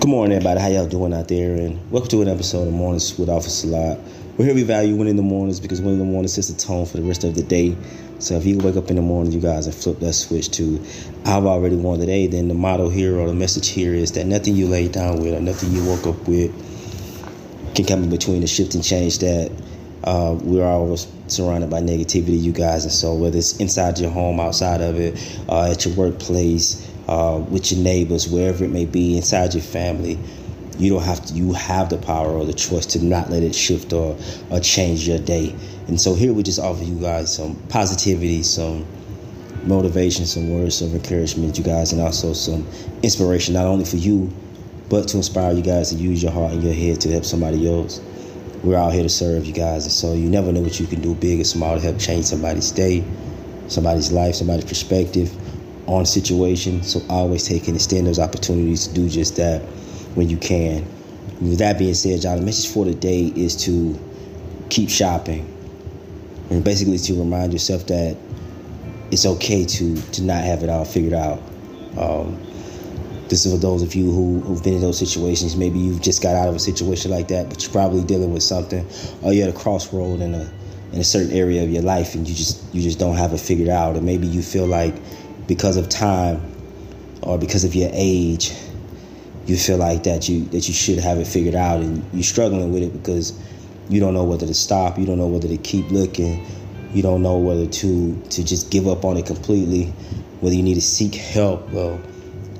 Good morning, everybody. How y'all doing out there? And welcome to an episode of Mornings with Office a Lot. We're here to value winning in the mornings because winning in the morning sets the tone for the rest of the day. So if you wake up in the morning, you guys have flipped that switch to I've already won the day, then the motto here or the message here is that nothing you lay down with or nothing you woke up with can come in between the shift and change that. We're always surrounded by negativity, you guys. And so whether it's inside your home, outside of it, at your workplace, with your neighbors, wherever it may be, inside your family, you have the power or the choice to not let it shift or change your day. And so here we just offer you guys some positivity, some motivation, some words of encouragement, you guys, and also some inspiration, not only for you, but to inspire you guys to use your heart and your head to help somebody else. We're out here to serve you guys. And so you never know what you can do, big or small, to help change somebody's day, somebody's life, somebody's perspective on a situation. So always take and extend those opportunities to do just that when you can. With that being said, y'all, the message for today is to keep shopping. And basically to remind yourself that it's okay to not have it all figured out. This is for those of you who've been in those situations. Maybe you've just got out of a situation like that, but you're probably dealing with something, or you're at a crossroad in a certain area of your life, and you just don't have it figured out. Or maybe you feel like because of time or because of your age, you feel like that you should have it figured out, and you're struggling with it because you don't know whether to stop, you don't know whether to keep looking, you don't know whether to just give up on it completely, whether you need to seek help. Well,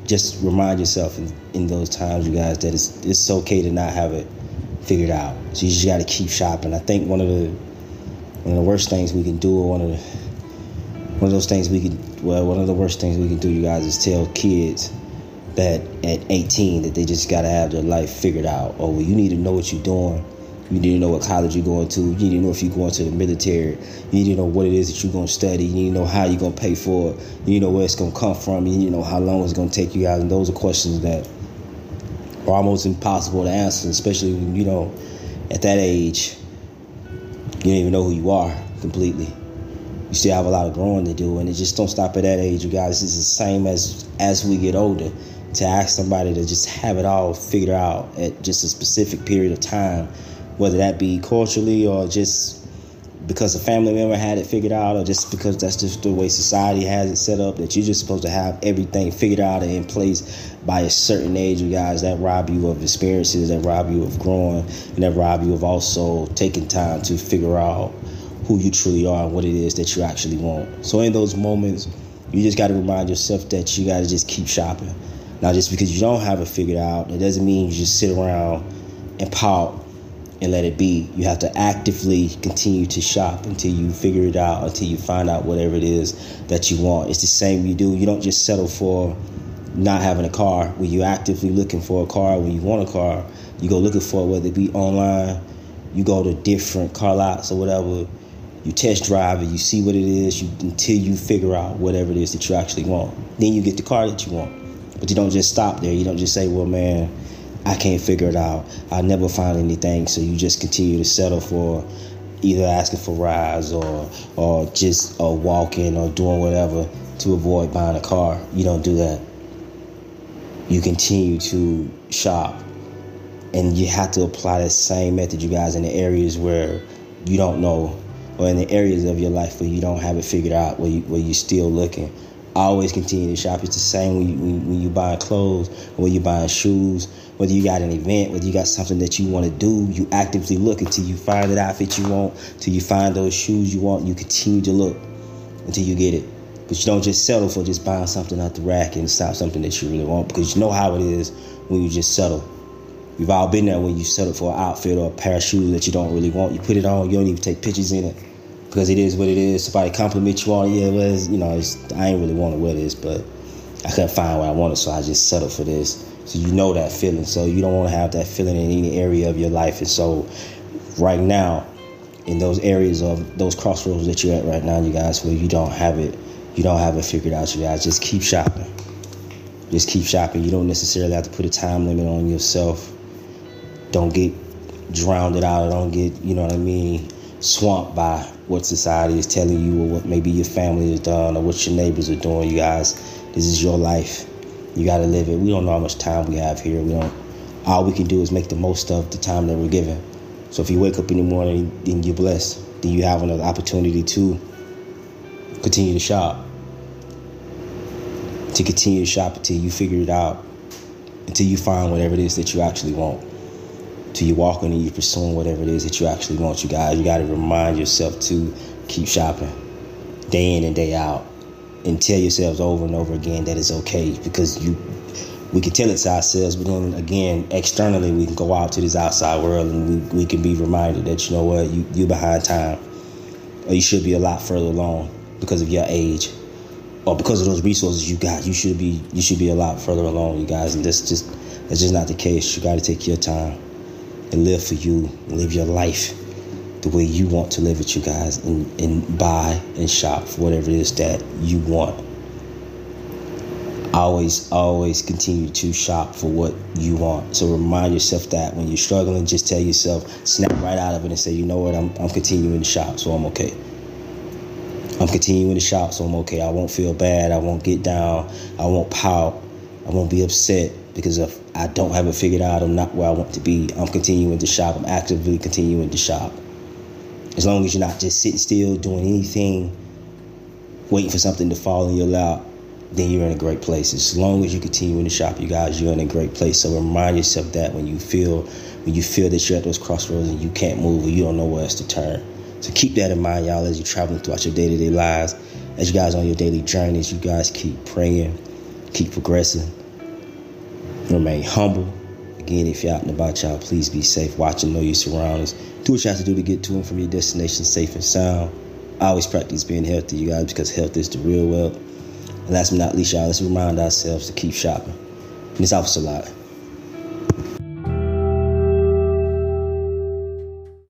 just remind yourself in those times, you guys, that it's okay to not have it figured out. So you just got to keep shopping. I think one of the worst things we can do, or one of the worst things we can do, you guys, is tell kids that at 18 that they just got to have their life figured out. Oh, well, you need to know what you're doing. You need to know what college you're going to. You need to know if you're going to the military. You need to know what it is that you're going to study. You need to know how you're going to pay for it. You need to know where it's going to come from. You need to know how long it's going to take you guys. And those are questions that are almost impossible to answer, especially when, at that age, you don't even know who you are completely. You still have a lot of growing to do, and it just don't stop at that age, you guys. It's the same as we get older. To ask somebody to just have it all figured out at just a specific period of time, whether that be culturally or just because a family member had it figured out, or just because that's just the way society has it set up, that you're just supposed to have everything figured out and in place by a certain age, you guys, that rob you of experiences, that rob you of growing, and that rob you of also taking time to figure out who you truly are and what it is that you actually want. So in those moments, you just got to remind yourself that you got to just keep shopping. Now, just because you don't have it figured out, it doesn't mean you just sit around and pout and let it be. You have to actively continue to shop until you figure it out, until you find out whatever it is that you want. It's the same you do. You don't just settle for not having a car. When you're actively looking for a car, when you want a car, you go looking for it, whether it be online, you go to different car lots or whatever, you test drive it, you see what it is, until you figure out whatever it is that you actually want. Then you get the car that you want. But you don't just stop there. You don't just say, well, man, I can't figure it out. I never find anything. So you just continue to settle for either asking for rides or just walking or doing whatever to avoid buying a car. You don't do that. You continue to shop. And you have to apply that same method, you guys, in the areas where you don't know, or in the areas of your life where you don't have it figured out, where you're still looking. Always continue to shop. It's the same when you buy clothes, or when you buy shoes, whether you got an event, whether you got something that you want to do, you actively look until you find that outfit you want, until you find those shoes you want. You continue to look until you get it. But you don't just settle for just buying something out the rack and stop something that you really want, because you know how it is when you just settle. We've all been there when you settle for an outfit or a pair of shoes that you don't really want. You put it on, you don't even take pictures in it. Because it is what it is. Somebody compliments you on it. Yeah, well, I ain't really want to wear this, but I couldn't find what I wanted, so I just settled for this. So you know that feeling. So you don't want to have that feeling in any area of your life. And so right now, in those areas of those crossroads that you're at right now, you guys, where you don't have it figured out, you guys, just keep shopping. Just keep shopping. You don't necessarily have to put a time limit on yourself. Don't get drowned out. Don't get, swamped by what society is telling you, or what maybe your family has done, or what your neighbors are doing. You guys, this is your life. You got to live it. We don't know how much time we have here. We don't all we can do is make the most of the time that we're given. So if you wake up in the morning, then you're blessed. Then you have another opportunity to continue to shop. To continue to shop until you figure it out. Until you find whatever it is that you actually want. Till you're walking and you're pursuing whatever it is that you actually want. You guys, you got to remind yourself to keep shopping. Day in and day out. And tell yourselves over and over again that it's okay. Because we can tell it to ourselves, but then again, externally, we can go out to this outside world and we can be reminded that, you know what, you're behind time. Or you should be a lot further along because of your age. Or because of those resources you got, you should be a lot further along, you guys. And that's just not the case. You got to take your time and live for you. Live your life the way you want to live it, you guys. And buy and shop for whatever it is that you want. Always continue to shop for what you want. So remind yourself that when you're struggling, just tell yourself, snap right out of it and say, you know what, I'm continuing to shop, so I'm okay. I'm continuing to shop, so I'm okay. I won't feel bad. I won't get down. I won't pout. I won't be upset because if I don't have it figured out, I'm not where I want to be. I'm continuing to shop. I'm actively continuing to shop. As long as you're not just sitting still, doing anything, waiting for something to fall in your lap, then you're in a great place. As long as you continue in the shop, you guys, you're in a great place. So remind yourself that when you feel that you're at those crossroads and you can't move or you don't know where else to turn. So keep that in mind, y'all, as you're traveling throughout your day-to-day lives, as you guys on your daily journeys, you guys keep praying, keep progressing, remain humble. Again, if you're out and about, y'all, please be safe. Watch and know your surroundings. Do what you have to do to get to and from your destination safe and sound. I always practice being healthy, you guys, because health is the real wealth. And last but not least, y'all, let's remind ourselves to keep shopping. And it's Office a Lot.